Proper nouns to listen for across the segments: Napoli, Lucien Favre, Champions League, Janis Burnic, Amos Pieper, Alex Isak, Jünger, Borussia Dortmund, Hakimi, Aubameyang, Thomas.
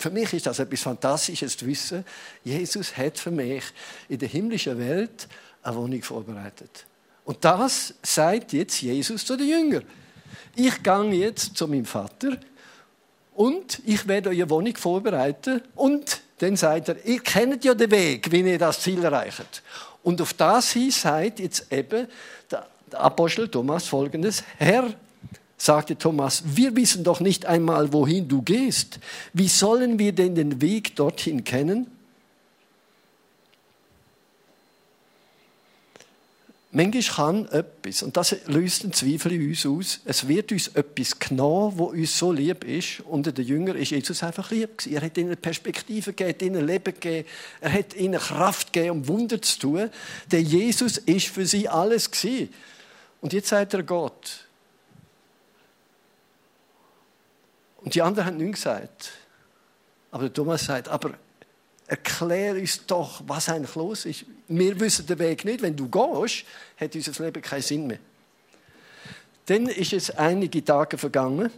Für mich ist das etwas Fantastisches zu wissen. Jesus hat für mich in der himmlischen Welt eine Wohnung vorbereitet. Und das sagt jetzt Jesus zu den Jüngern. Ich gehe jetzt zu meinem Vater und ich werde eure Wohnung vorbereiten. Und dann sagt er, ihr kennt ja den Weg, wie ihr das Ziel erreicht. Und auf das hin sagt jetzt eben der Apostel Thomas Folgendes: Herr, sagte Thomas, wir wissen doch nicht einmal, wohin du gehst. Wie sollen wir denn den Weg dorthin kennen? Manchmal kann etwas, und das löst den Zweifel in uns aus, es wird uns etwas genommen, das uns so lieb ist. Unter den Jüngern war Jesus einfach lieb. Er hat ihnen Perspektiven gegeben, ihnen Leben gegeben, er hat ihnen Kraft gegeben, um Wunder zu tun. Denn Jesus war für sie alles. Und jetzt sagt er Gott. Und die anderen haben nichts gesagt. Aber der Thomas sagt, aber erklär uns doch, was eigentlich los ist. Wir wissen den Weg nicht. Wenn du gehst, hat unser Leben keinen Sinn mehr. Dann ist es einige Tage vergangen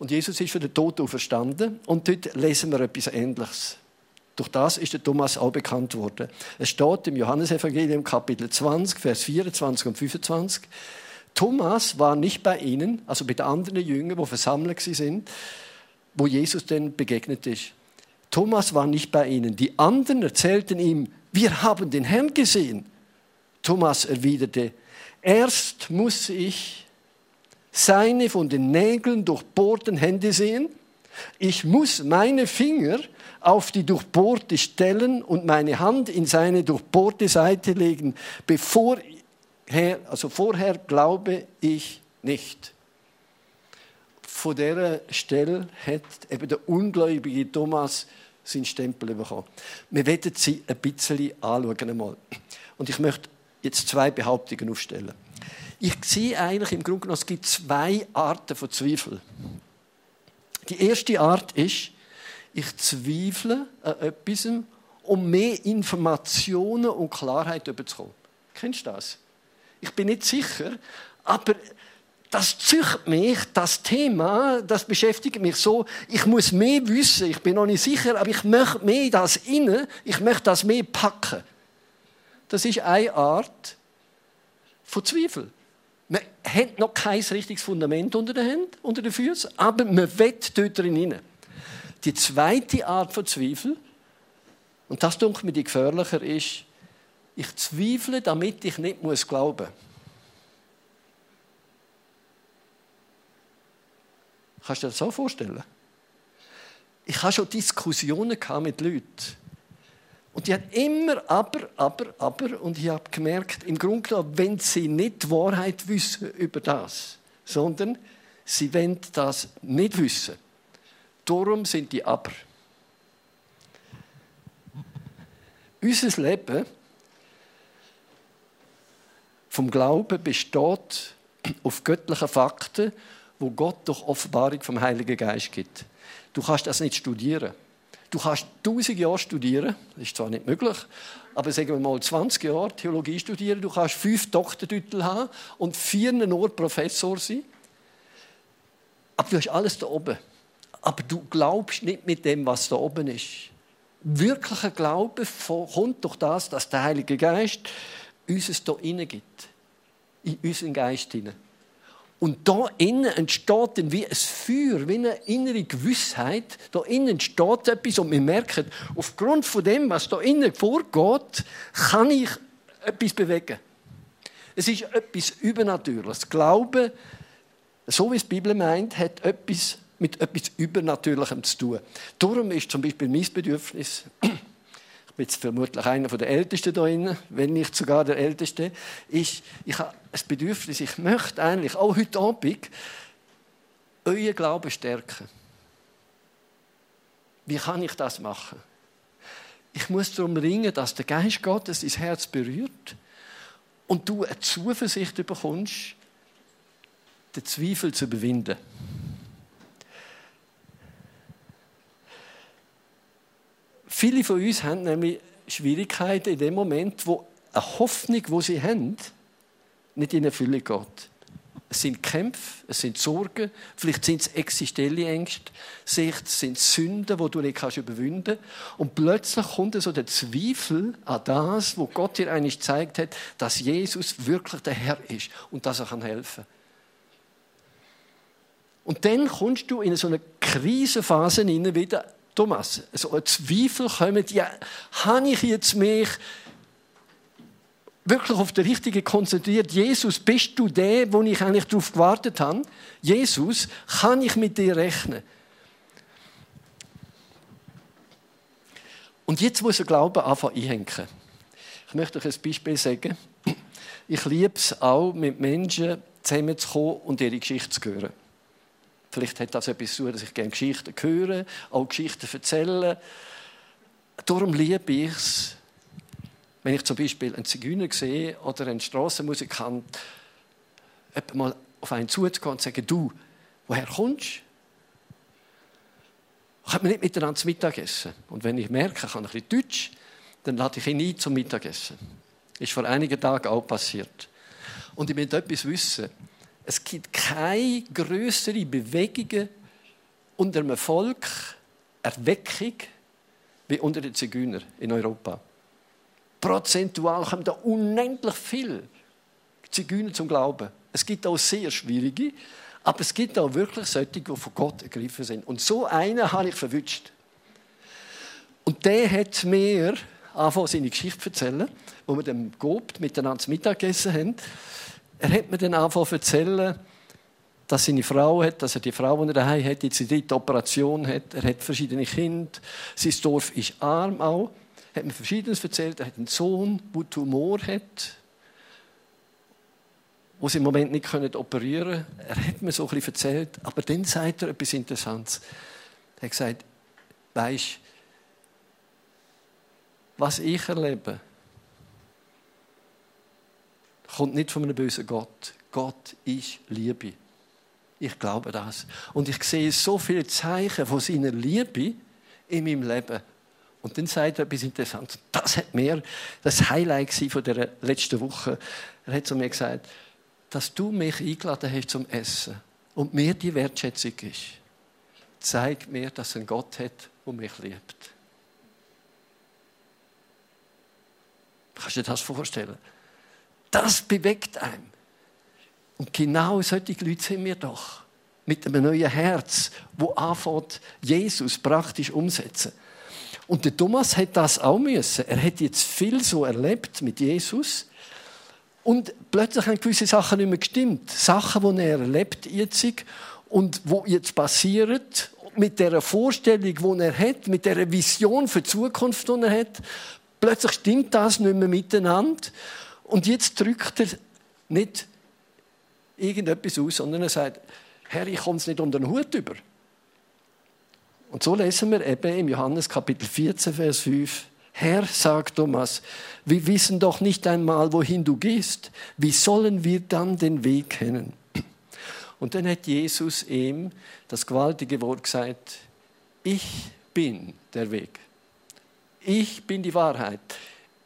und Jesus ist von den Toten auferstanden. Und dort lesen wir etwas Ähnliches. Durch das ist der Thomas auch bekannt worden. Es steht im Johannesevangelium Kapitel 20, Vers 24 und 25, Thomas war nicht bei ihnen, also bei den anderen Jüngern, die versammelt sind, wo Jesus dann begegnet ist. Thomas war nicht bei ihnen. Die anderen erzählten ihm, wir haben den Herrn gesehen. Thomas erwiderte, erst muss ich seine von den Nägeln durchbohrten Hände sehen. Ich muss meine Finger auf die durchbohrte Stellen und meine Hand in seine durchbohrte Seite legen, bevor ich vorher glaube ich nicht. Von dieser Stelle hat eben der ungläubige Thomas seinen Stempel bekommen. Wir werden sie ein bisschen anschauen. Einmal. Und ich möchte jetzt zwei Behauptungen aufstellen. Ich sehe eigentlich im Grunde genommen, es gibt zwei Arten von Zweifel. Die erste Art ist, ich zweifle an etwas, um mehr Informationen und Klarheit bekommen. Kennst du das? Ich bin nicht sicher, aber das zücht mich, das Thema, das beschäftigt mich so. Ich muss mehr wissen, ich bin noch nicht sicher, aber ich möchte mehr das rein, ich möchte das mehr packen. Das ist eine Art von Zweifel. Man hat noch kein richtiges Fundament unter den Füßen, aber man will dort rein. Die zweite Art von Zweifel, und das denke ich mir die gefährlicher ist, ich zweifle, damit ich nicht glauben muss. Kannst du dir das so vorstellen? Ich hatte schon Diskussionen mit Leuten. Und die haben immer aber. Und ich habe gemerkt, im Grunde genommen, wenn sie nicht die Wahrheit wissen über das, sondern sie wollen das nicht wissen. Darum sind die aber. Unser Leben vom Glauben besteht auf göttlichen Fakten, die Gott durch Offenbarung vom Heiligen Geist gibt. Du kannst das nicht studieren. Du kannst 1000 Jahre studieren, das ist zwar nicht möglich, aber sagen wir mal 20 Jahre Theologie studieren, du kannst 5 Doktortitel haben und 4 nur Professor sein. Aber du hast alles da oben. Aber du glaubst nicht mit dem, was da oben ist. Wirklicher Glaube kommt durch das, dass der Heilige Geist uns es hier hineingibt, in unseren Geist hinein. Und da innen entsteht dann wie ein Feuer, wie eine innere Gewissheit. Da innen entsteht etwas und wir merken, aufgrund von dem, was da innen vorgeht, kann ich etwas bewegen. Es ist etwas Übernatürliches. Glauben, so wie es die Bibel meint, hat etwas mit etwas Übernatürlichem zu tun. Darum ist zum Beispiel mein Bedürfnis, ich bin vermutlich einer der Ältesten hier drin, wenn nicht sogar der Älteste, ist, ich habe ein Bedürfnis, ich möchte eigentlich auch heute Abend euren Glauben stärken. Wie kann ich das machen? Ich muss darum ringen, dass der Geist Gottes dein Herz berührt und du eine Zuversicht bekommst, den Zweifel zu überwinden. Viele von uns haben nämlich Schwierigkeiten in dem Moment, wo eine Hoffnung, die sie haben, nicht in Erfüllung geht. Es sind Kämpfe, es sind Sorgen, vielleicht sind es existenzielle Ängste, es sind Sünden, die du nicht überwinden kannst. Und plötzlich kommt so der Zweifel an das, was Gott dir eigentlich gezeigt hat, dass Jesus wirklich der Herr ist und dass er helfen kann. Und dann kommst du in so eine Krisenphase hinein wieder, Thomas, so ein Zweifel kommt, ja, habe ich jetzt mich wirklich auf den Richtigen konzentriert? Jesus, bist du der, wo ich eigentlich darauf gewartet habe? Jesus, kann ich mit dir rechnen? Und jetzt muss der Glaube anfangen einhängen. Ich möchte euch ein Beispiel sagen. Ich liebe es auch, mit Menschen zusammenzukommen und ihre Geschichte zu hören. Vielleicht hat das etwas zu tun, dass ich gerne Geschichten höre, auch Geschichten erzähle. Darum liebe ich es, wenn ich zum Beispiel einen Zigeuner sehe oder einen Strassenmusikant, mal auf einen zuzugehen und zu sagen, du, woher kommst du? Können wir nicht miteinander zum Mittagessen? Und wenn ich merke, ich kann ein bisschen Deutsch, dann lade ich ihn ein zum Mittagessen. Das ist vor einigen Tagen auch passiert. Und ich möchte etwas wissen. Es gibt keine grössere Bewegungen unter einem Volk, Erweckung, wie unter den Zigeunern in Europa. Prozentual kommen da unendlich viele Zigeuner zum Glauben. Es gibt auch sehr schwierige, aber es gibt auch wirklich solche, die von Gott ergriffen sind. Und so einen habe ich verwünscht. Und der hat mir angefangen, seine Geschichte zu erzählen, wo wir dann geobt miteinander zu Mittag gegessen haben. Er hat mir dann angefangen zu erzählen, dass seine Frau hat, dass er die Frau, die er daheim hat, jetzt die dritte Operation hat. Er hat verschiedene Kinder. Sein Dorf ist arm auch. Er hat mir Verschiedenes erzählt. Er hat einen Sohn, der Tumor hat, den sie im Moment nicht operieren können. Er hat mir so etwas erzählt. Aber dann sagt er etwas Interessantes. Er hat gesagt, weisst du, was ich erlebe, kommt nicht von einem bösen Gott. Gott ist Liebe. Ich glaube das. Und ich sehe so viele Zeichen von seiner Liebe in meinem Leben. Und dann sagt er etwas Interessantes. Das hat mir das Highlight von der letzten Woche. Er hat zu mir gesagt, dass du mich eingeladen hast zum Essen und mir die Wertschätzung ist, zeigt mir, dass es einen Gott hat, der mich liebt. Kannst du dir das vorstellen? Das bewegt einen. Und genau solche Leute sind wir doch. Mit einem neuen Herz, das anfängt, Jesus praktisch umzusetzen. Und der Thomas hat das auch müssen. Er hat jetzt viel so erlebt mit Jesus. Und plötzlich haben gewisse Sachen nicht mehr gestimmt. Sachen, die er erlebt jetzt und die jetzt passieren. Mit dieser Vorstellung, die er hat, mit dieser Vision für die Zukunft, die er hat. Plötzlich stimmt das nicht mehr miteinander. Und jetzt drückt er nicht irgendetwas aus, sondern er sagt, Herr, ich komme es nicht unter den Hut über. Und so lesen wir eben im Johannes Kapitel 14, Vers 5. Herr, sagt Thomas, wir wissen doch nicht einmal, wohin du gehst. Wie sollen wir dann den Weg kennen? Und dann hat Jesus ihm das gewaltige Wort gesagt, ich bin der Weg. Ich bin die Wahrheit.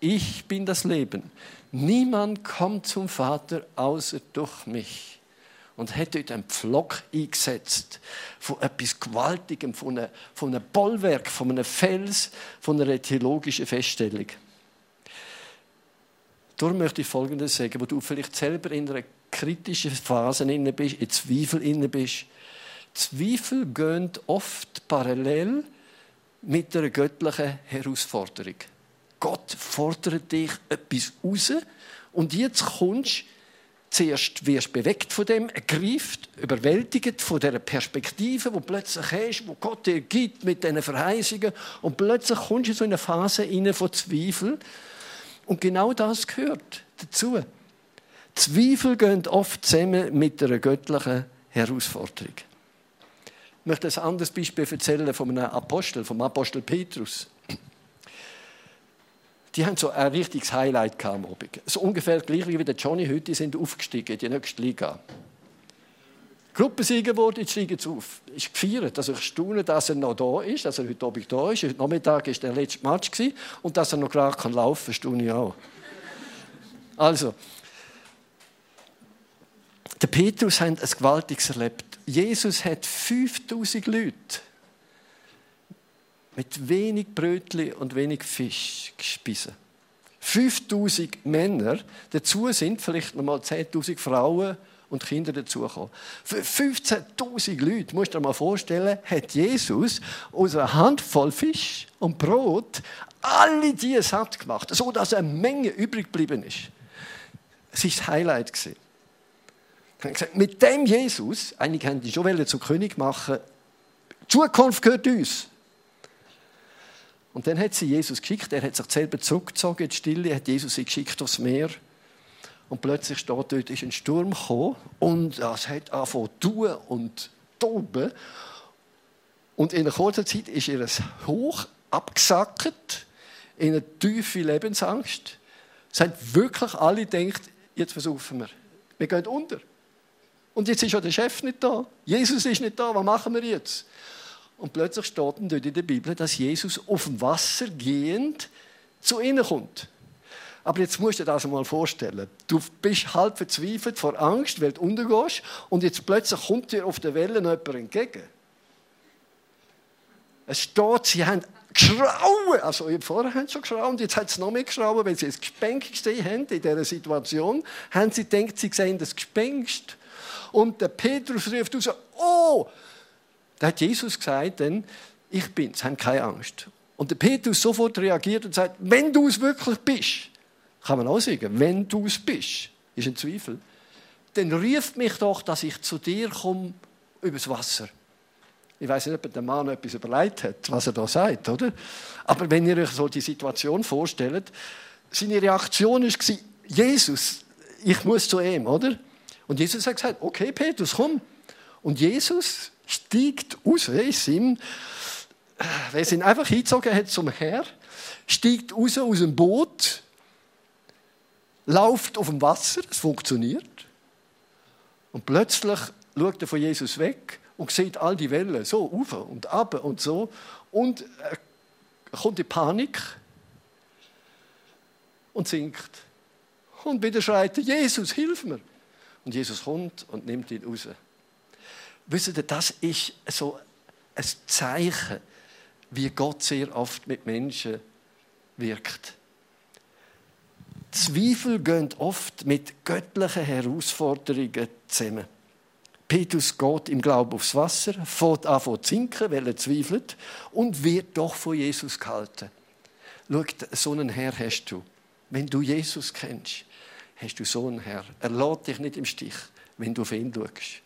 Ich bin das Leben. Niemand kommt zum Vater, außer durch mich. Und hat dort einen Pflock eingesetzt von etwas Gewaltigem, von einem Bollwerk, von einem Fels, von einer theologischen Feststellung. Darum möchte ich Folgendes sagen, wo du vielleicht selber in einer kritischen Phase bist, in Zweifel bist. Zweifel gehen oft parallel mit einer göttlichen Herausforderung. Gott fordert dich etwas raus und jetzt kommst du. Zuerst wirst du bewegt von dem, ergreift, überwältigt von dieser Perspektive, die du plötzlich hast, die Gott dir gibt mit diesen Verheißungen. Und plötzlich kommst du in so eine Phase von Zweifel. Und genau das gehört dazu. Zweifel gehen oft zusammen mit einer göttlichen Herausforderung. Ich möchte ein anderes Beispiel erzählen von einem Apostel, vom Apostel Petrus. Die haben so ein richtiges Highlight am Abend. So ungefähr gleich wie der Johnny heute sind aufgestiegen in die nächste Liga. Gruppensieger wurde, jetzt steigen sie auf. Es ist gefeiert. Also ich staune, dass er noch da ist, dass er heute Abend da ist. Heute Nachmittag war der letzte Match und dass er noch gerade laufen kann, staune ich auch. Also, Der Petrus hat etwas Gewaltiges erlebt. Jesus hat 5000 Leute mit wenig Brötchen und wenig Fisch gespeisen. 5000 Männer, dazu sind vielleicht noch mal 10.000 Frauen und Kinder dazugekommen. Für 15.000 Leute, musst du dir mal vorstellen, hat Jesus aus einer Handvoll Fisch und Brot alle die satt gemacht, sodass eine Menge übrig geblieben ist. Es war das Highlight. Ich habe gesagt, mit dem Jesus, einige wollten ihn schon zum König machen, die Zukunft gehört uns. Und dann hat sie Jesus geschickt, er hat sich selber zurückgezogen in die Stille, hat Jesus sie geschickt aufs Meer. Und plötzlich steht dort, ist ein Sturm gekommen und es hat angefangen zu tun und toben. Und in einer kurzen Zeit ist ihr hoch abgesackt, in eine tiefe Lebensangst. Es haben wirklich alle gedacht, jetzt versuchen wir. Wir gehen unter. Und jetzt ist ja der Chef nicht da. Jesus ist nicht da, was machen wir jetzt? Und plötzlich steht dort in der Bibel, dass Jesus auf dem Wasser gehend zu ihnen kommt. Aber jetzt musst du dir das mal vorstellen. Du bist halb verzweifelt vor Angst, weil du untergehst. Und jetzt plötzlich kommt dir auf der Welle noch jemand entgegen. Es steht, sie haben geschrauen. Also vorher haben sie schon geschrauen, jetzt haben sie noch mehr geschrauen, weil sie ein Gespenst gesehen haben in dieser Situation. Haben sie gedacht, sie sehen das Gespenst. Und der Petrus ruft raus, oh! Da hat Jesus gesagt, dann, ich bin's, sie haben keine Angst. Und der Petrus sofort reagiert und sagt, wenn du es wirklich bist, kann man auch sagen, wenn du es bist, ist ein Zweifel, dann rief mich doch, dass ich zu dir komme übers Wasser. Ich weiß nicht, ob der Mann etwas überlegt hat, was er da sagt, oder? Aber wenn ihr euch so die Situation vorstellt, seine Reaktion war, Jesus, ich muss zu ihm, oder? Und Jesus hat gesagt, okay, Petrus, komm. Und Jesus steigt aus, weil sie ihn einfach hingezogen hat zum Herr, steigt raus aus dem Boot, läuft auf dem Wasser, es funktioniert. Und plötzlich schaut er von Jesus weg und sieht all die Wellen, so rauf und runter und so. Und er kommt in Panik und sinkt. Und wieder schreit er, Jesus, hilf mir. Und Jesus kommt und nimmt ihn raus. Wisst ihr, das ist so ein Zeichen, wie Gott sehr oft mit Menschen wirkt. Zweifel gehen oft mit göttlichen Herausforderungen zusammen. Petrus geht im Glauben aufs Wasser, fährt an zu sinken, weil er zweifelt und wird doch von Jesus gehalten. Schau, so einen Herr hast du. Wenn du Jesus kennst, hast du so einen Herr. Er lässt dich nicht im Stich, wenn du auf ihn schaust.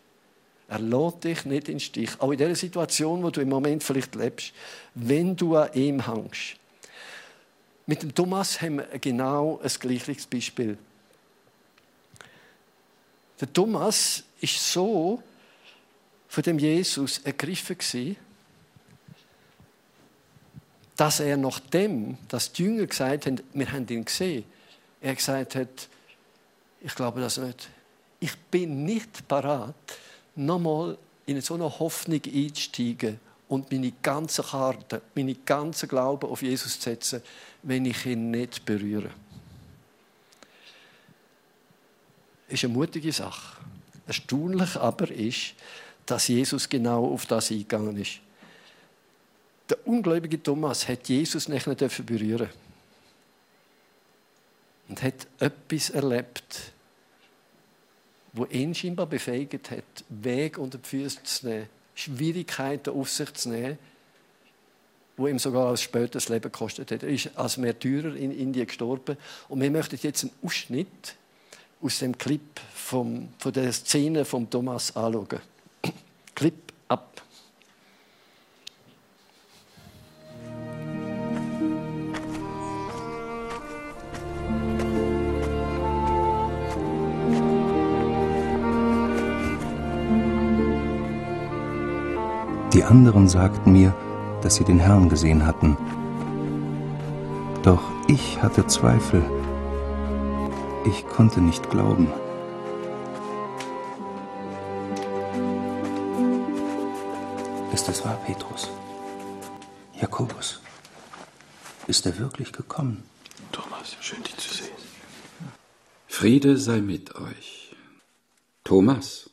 Er lässt dich nicht im Stich. Auch in der Situation, wo du im Moment vielleicht lebst, wenn du an ihm hängst. Mit dem Thomas haben wir genau ein gleiches Beispiel. Der Thomas war so von dem Jesus ergriffen, dass er nachdem, dass die Jünger gesagt haben, wir haben ihn gesehen, er gesagt hat, ich glaube das nicht. Ich bin nicht parat, nochmal in so eine Hoffnung einzusteigen und meine ganze Karte, meinen ganzen Glauben auf Jesus zu setzen, wenn ich ihn nicht berühre. Das ist eine mutige Sache. Erstaunlich aber ist, dass Jesus genau auf das eingegangen ist. Der ungläubige Thomas hat Jesus nicht berühren und hat etwas erlebt, das ihn scheinbar befähigt hat, Weg unter die Füße zu nehmen, Schwierigkeiten auf sich zu nehmen, die ihm sogar ein spätes Leben gekostet hat. Er ist als Märtyrer in Indien gestorben. Und wir möchten jetzt einen Ausschnitt aus dem Clip von der Szene von Thomas anschauen. Clip ab. Die anderen sagten mir, dass sie den Herrn gesehen hatten. Doch ich hatte Zweifel. Ich konnte nicht glauben. Ist es wahr, Petrus? Jakobus? Ist er wirklich gekommen? Thomas, schön, dich zu sehen. Friede sei mit euch. Thomas,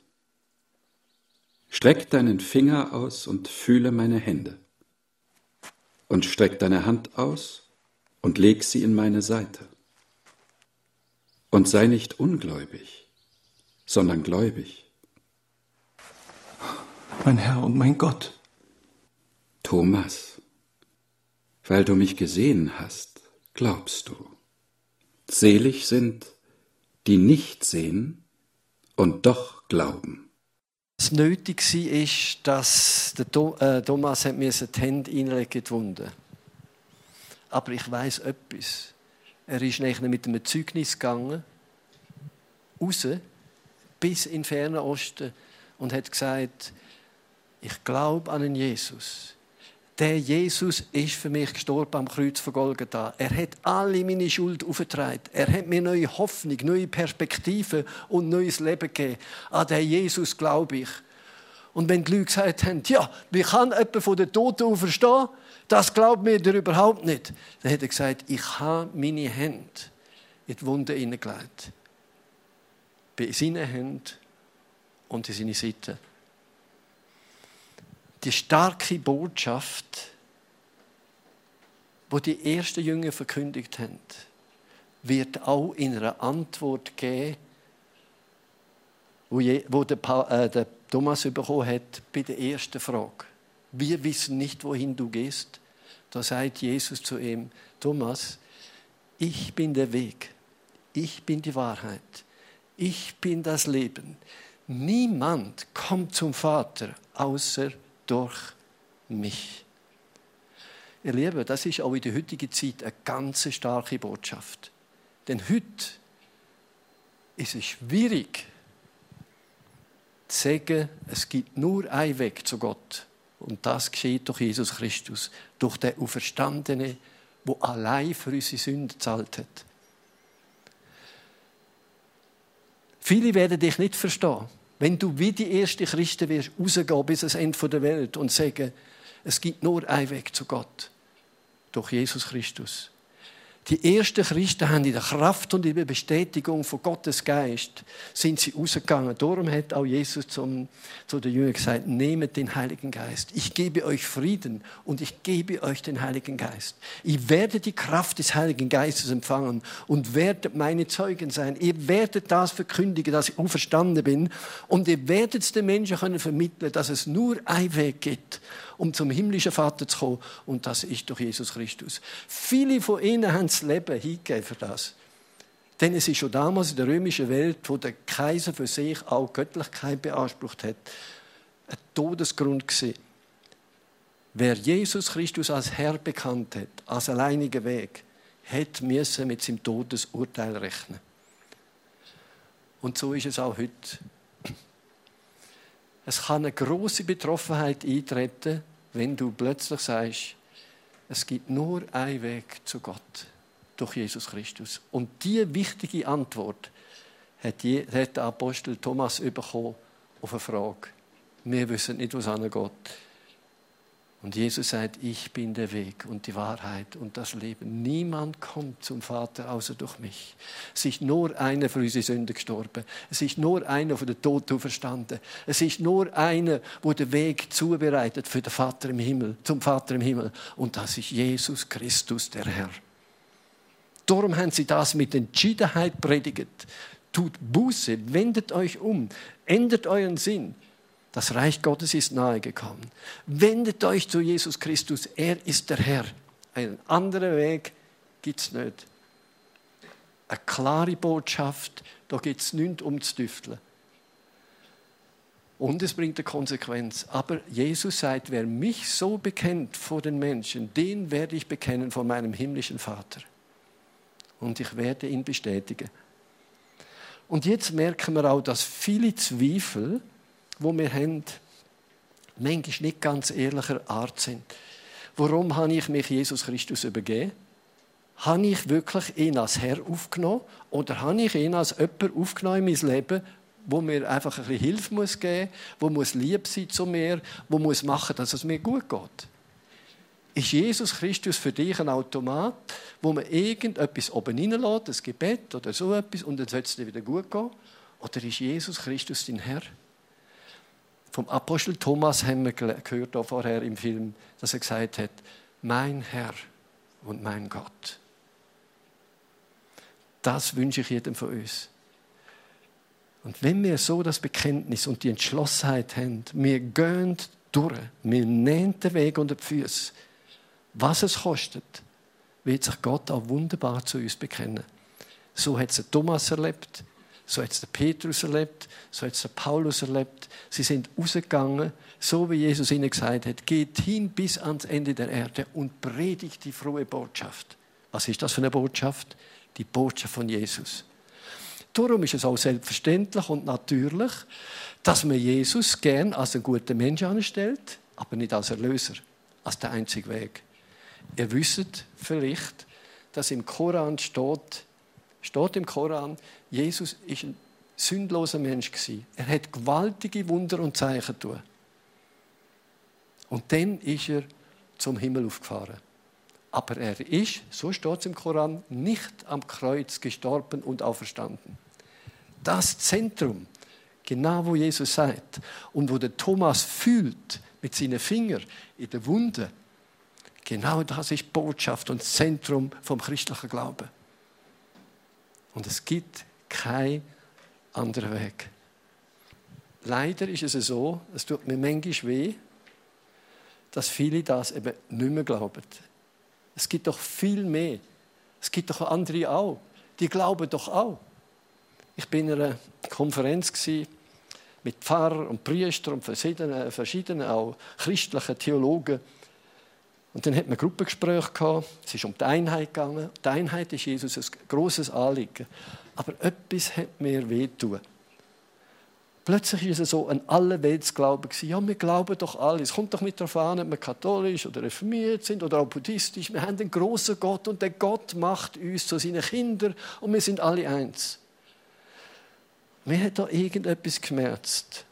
streck deinen Finger aus und fühle meine Hände. Und streck deine Hand aus und leg sie in meine Seite. Und sei nicht ungläubig, sondern gläubig. Mein Herr und mein Gott. Thomas, weil du mich gesehen hast, glaubst du. Selig sind, die nicht sehen und doch glauben. Es war nötig, dass Thomas die Hände in die Wunde. Aber ich weiss etwas. Er ist mit einem Zeugnis gegangen, raus, bis in den fernen Osten und hat gesagt, ich glaube an einen Jesus. Der Jesus ist für mich gestorben am Kreuz von Golgatha. Er hat alle meine Schuld aufgetragen. Er hat mir neue Hoffnung, neue Perspektiven und neues Leben gegeben. An den Jesus glaube ich. Und wenn die Leute gesagt haben, ja, wie kann jemand von den Toten auferstehen? Das glaubt mir der überhaupt nicht. Dann hat er gesagt, ich habe meine Hände in die Wunde hineingelegt. Bei seinen Händen und in seine Seite. Die starke Botschaft, die die ersten Jünger verkündigt haben, wird auch in einer Antwort geben, die der Thomas bekommen hat bei der ersten Frage. Wir wissen nicht, wohin du gehst. Da sagt Jesus zu ihm, Thomas, ich bin der Weg, ich bin die Wahrheit, ich bin das Leben. Niemand kommt zum Vater, außer durch mich. Ihr Lieben, das ist auch in der heutigen Zeit eine ganz starke Botschaft. Denn heute ist es schwierig zu sagen, es gibt nur einen Weg zu Gott. Und das geschieht durch Jesus Christus, durch den Auferstandenen, der allein für unsere Sünden gezahlt hat. Viele werden dich nicht verstehen. Wenn du wie die ersten Christen wirst, rausgehen bis ans Ende der Welt und sagen, es gibt nur einen Weg zu Gott, durch Jesus Christus. Die ersten Christen haben in der Kraft und in der Bestätigung von Gottes Geist sind sie rausgegangen. Darum hat auch Jesus zu den Jüngern gesagt, nehmt den Heiligen Geist. Ich gebe euch Frieden und ich gebe euch den Heiligen Geist. Ihr werdet die Kraft des Heiligen Geistes empfangen und werdet meine Zeugen sein. Ihr werdet das verkündigen, dass ich auferstanden bin. Und ihr werdet es den Menschen können vermitteln, dass es nur einen Weg gibt, um zum himmlischen Vater zu kommen. Und das ist durch Jesus Christus. Viele von ihnen haben das Leben hingegeben für das. Denn es ist schon damals in der römischen Welt, wo der Kaiser für sich auch Göttlichkeit beansprucht hat, ein Todesgrund gewesen. Wer Jesus Christus als Herr bekannt hat, als alleinigen Weg, musste mit seinem Todesurteil rechnen. Und so ist es auch heute. Es kann eine grosse Betroffenheit eintreten, wenn du plötzlich sagst, es gibt nur einen Weg zu Gott, durch Jesus Christus. Und diese wichtige Antwort hat der Apostel Thomas bekommen auf eine Frage. Wir wissen nicht, wo es hingeht. Und Jesus sagt, ich bin der Weg und die Wahrheit und das Leben. Niemand kommt zum Vater, außer durch mich. Es ist nur einer für unsere Sünden gestorben. Es ist nur einer von den Toten auferstanden. Es ist nur einer, der den Weg zubereitet für den Vater im Himmel, zum Vater im Himmel. Und das ist Jesus Christus, der Herr. Darum haben sie das mit Entschiedenheit predigt. Tut Buße, wendet euch um, ändert euren Sinn. Das Reich Gottes ist nahe gekommen. Wendet euch zu Jesus Christus, er ist der Herr. Einen anderen Weg gibt es nicht. Eine klare Botschaft, da gibt es nichts umzudüfteln. Und es bringt eine Konsequenz. Aber Jesus sagt, wer mich so bekennt vor den Menschen, den werde ich bekennen vor meinem himmlischen Vater. Und ich werde ihn bestätigen. Und jetzt merken wir auch, dass viele Zweifel, wo wir haben, manchmal nicht ganz ehrlicher Art sind. Warum habe ich mich Jesus Christus übergeben? Habe ich wirklich ihn als Herr aufgenommen? Oder habe ich ihn als jemand aufgenommen in mein Leben, wo mir einfach ein bisschen Hilfe geben muss, wo lieb sein zu mir, wo machen muss, dass es mir gut geht? Ist Jesus Christus für dich ein Automat, wo man irgendetwas oben reinlässt, ein Gebet oder so etwas, und dann soll es dir wieder gut gehen? Oder ist Jesus Christus dein Herr? Vom Apostel Thomas haben wir gehört auch vorher im Film, dass er gesagt hat, mein Herr und mein Gott. Das wünsche ich jedem von uns. Und wenn wir so das Bekenntnis und die Entschlossenheit haben, wir gehen durch, wir nehmen den Weg unter die Füße, was es kostet, wird sich Gott auch wunderbar zu uns bekennen. So hat es Thomas erlebt, so hat es Petrus erlebt, so hat es Paulus erlebt. Sie sind rausgegangen, so wie Jesus ihnen gesagt hat, geht hin bis ans Ende der Erde und predigt die frohe Botschaft. Was ist das für eine Botschaft? Die Botschaft von Jesus. Darum ist es auch selbstverständlich und natürlich, dass man Jesus gern als einen guten Menschen anstellt, aber nicht als Erlöser, als der einzige Weg. Ihr wisst vielleicht, dass im Koran steht im Koran, Jesus war ein sündloser Mensch. Er hat gewaltige Wunder und Zeichen getan. Und dann ist er zum Himmel aufgefahren. Aber er ist, so steht es im Koran, nicht am Kreuz gestorben und auferstanden. Das Zentrum, genau wo Jesus sagt und wo der Thomas fühlt mit seinen Fingern in der Wunde, genau das ist Botschaft und Zentrum vom christlichen Glauben. Und es gibt keinen anderen Weg. Leider ist es so, es tut mir manchmal weh, dass viele das eben nicht mehr glauben. Es gibt doch viel mehr. Es gibt doch andere auch. Die glauben doch auch. Ich war in einer Konferenz mit Pfarrer und Priestern und verschiedenen auch christlichen Theologen. Und dann hatten wir Gruppengespräche gehabt. Es ging um die Einheit. Die Einheit ist Jesus ein grosses Anliegen. Aber etwas hat mir wehgetan. Plötzlich war es so ein Allerweltsglauben. Ja, wir glauben doch alles. Es kommt doch mit darauf an, ob wir katholisch oder reformiert sind oder auch buddhistisch. Wir haben einen grossen Gott und der Gott macht uns zu seinen Kindern und wir sind alle eins. Mir hat da irgendetwas geschmerzt.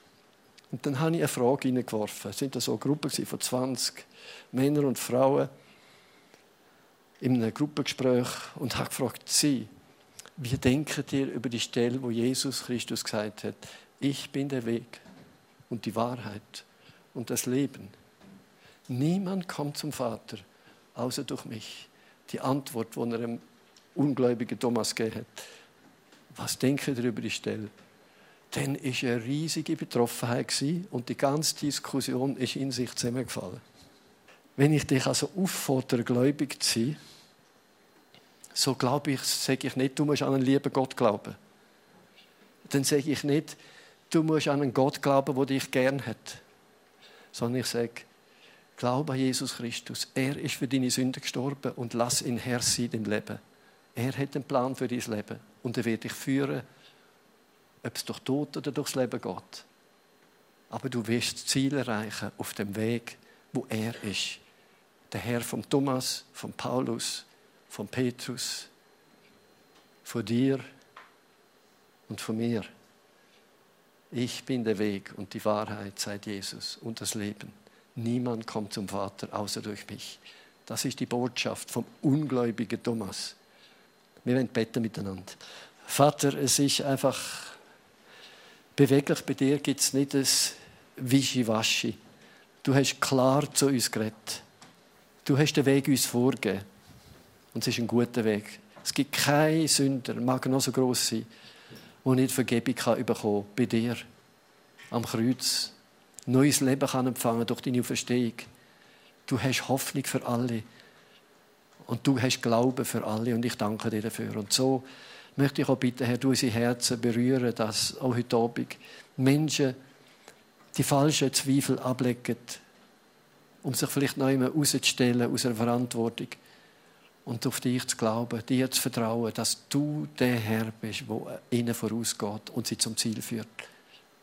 Und dann habe ich eine Frage hineingeworfen. Es waren so eine Gruppe von 20 Männern und Frauen in einem Gruppengespräch und habe gefragt, Sie, wie denken ihr über die Stelle, wo Jesus Christus gesagt hat, ich bin der Weg und die Wahrheit und das Leben. Niemand kommt zum Vater, außer durch mich. Die Antwort, die er dem ungläubigen Thomas gegeben hat. Was denkt ihr über die Stelle? Dann war eine riesige Betroffenheit und die ganze Diskussion ist in sich zusammengefallen. Wenn ich dich also auffordere, gläubig zu sein, so glaube ich, sage ich nicht, du musst an einen lieben Gott glauben. Dann sage ich nicht, du musst an einen Gott glauben, der dich gern hat. Sondern ich sage, glaube an Jesus Christus. Er ist für deine Sünde gestorben und lass ihn Herr sein im Leben. Er hat einen Plan für dein Leben und er wird dich führen, ob es durch Tod oder durchs Leben geht. Aber du wirst das Ziel erreichen auf dem Weg, wo er ist. Der Herr von Thomas, von Paulus, von Petrus, von dir, und von mir. Ich bin der Weg und die Wahrheit, sagt Jesus, und das Leben. Niemand kommt zum Vater, außer durch mich. Das ist die Botschaft vom ungläubigen Thomas. Wir wollen beten miteinander. Vater, es ist einfach beweglich. Bei dir gibt es nicht ein Wischiwaschi. Du hast klar zu uns geredet. Du hast den Weg uns vorgegeben. Und es ist ein guter Weg. Es gibt keinen Sünder, mag noch so gross sein, und nicht Vergebung kann bekommen bei dir am Kreuz. Neues Leben kann empfangen durch deine Auferstehung. Du hast Hoffnung für alle. Und du hast Glauben für alle. Und ich danke dir dafür. Und so möchte ich auch bitten, Herr, du unsere Herzen berühren, dass auch heute Abend Menschen die falschen Zweifel ablegen, um sich vielleicht noch einmal herauszustellen aus der Verantwortung. Und auf dich zu glauben, dir zu vertrauen, dass du der Herr bist, der ihnen vorausgeht und sie zum Ziel führt.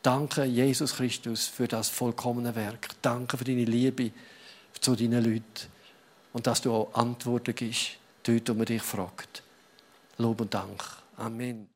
Danke, Jesus Christus, für das vollkommene Werk. Danke für deine Liebe zu deinen Leuten. Und dass du auch Antworten gibst, dort, wo man dich fragt. Lob und Dank. Amen.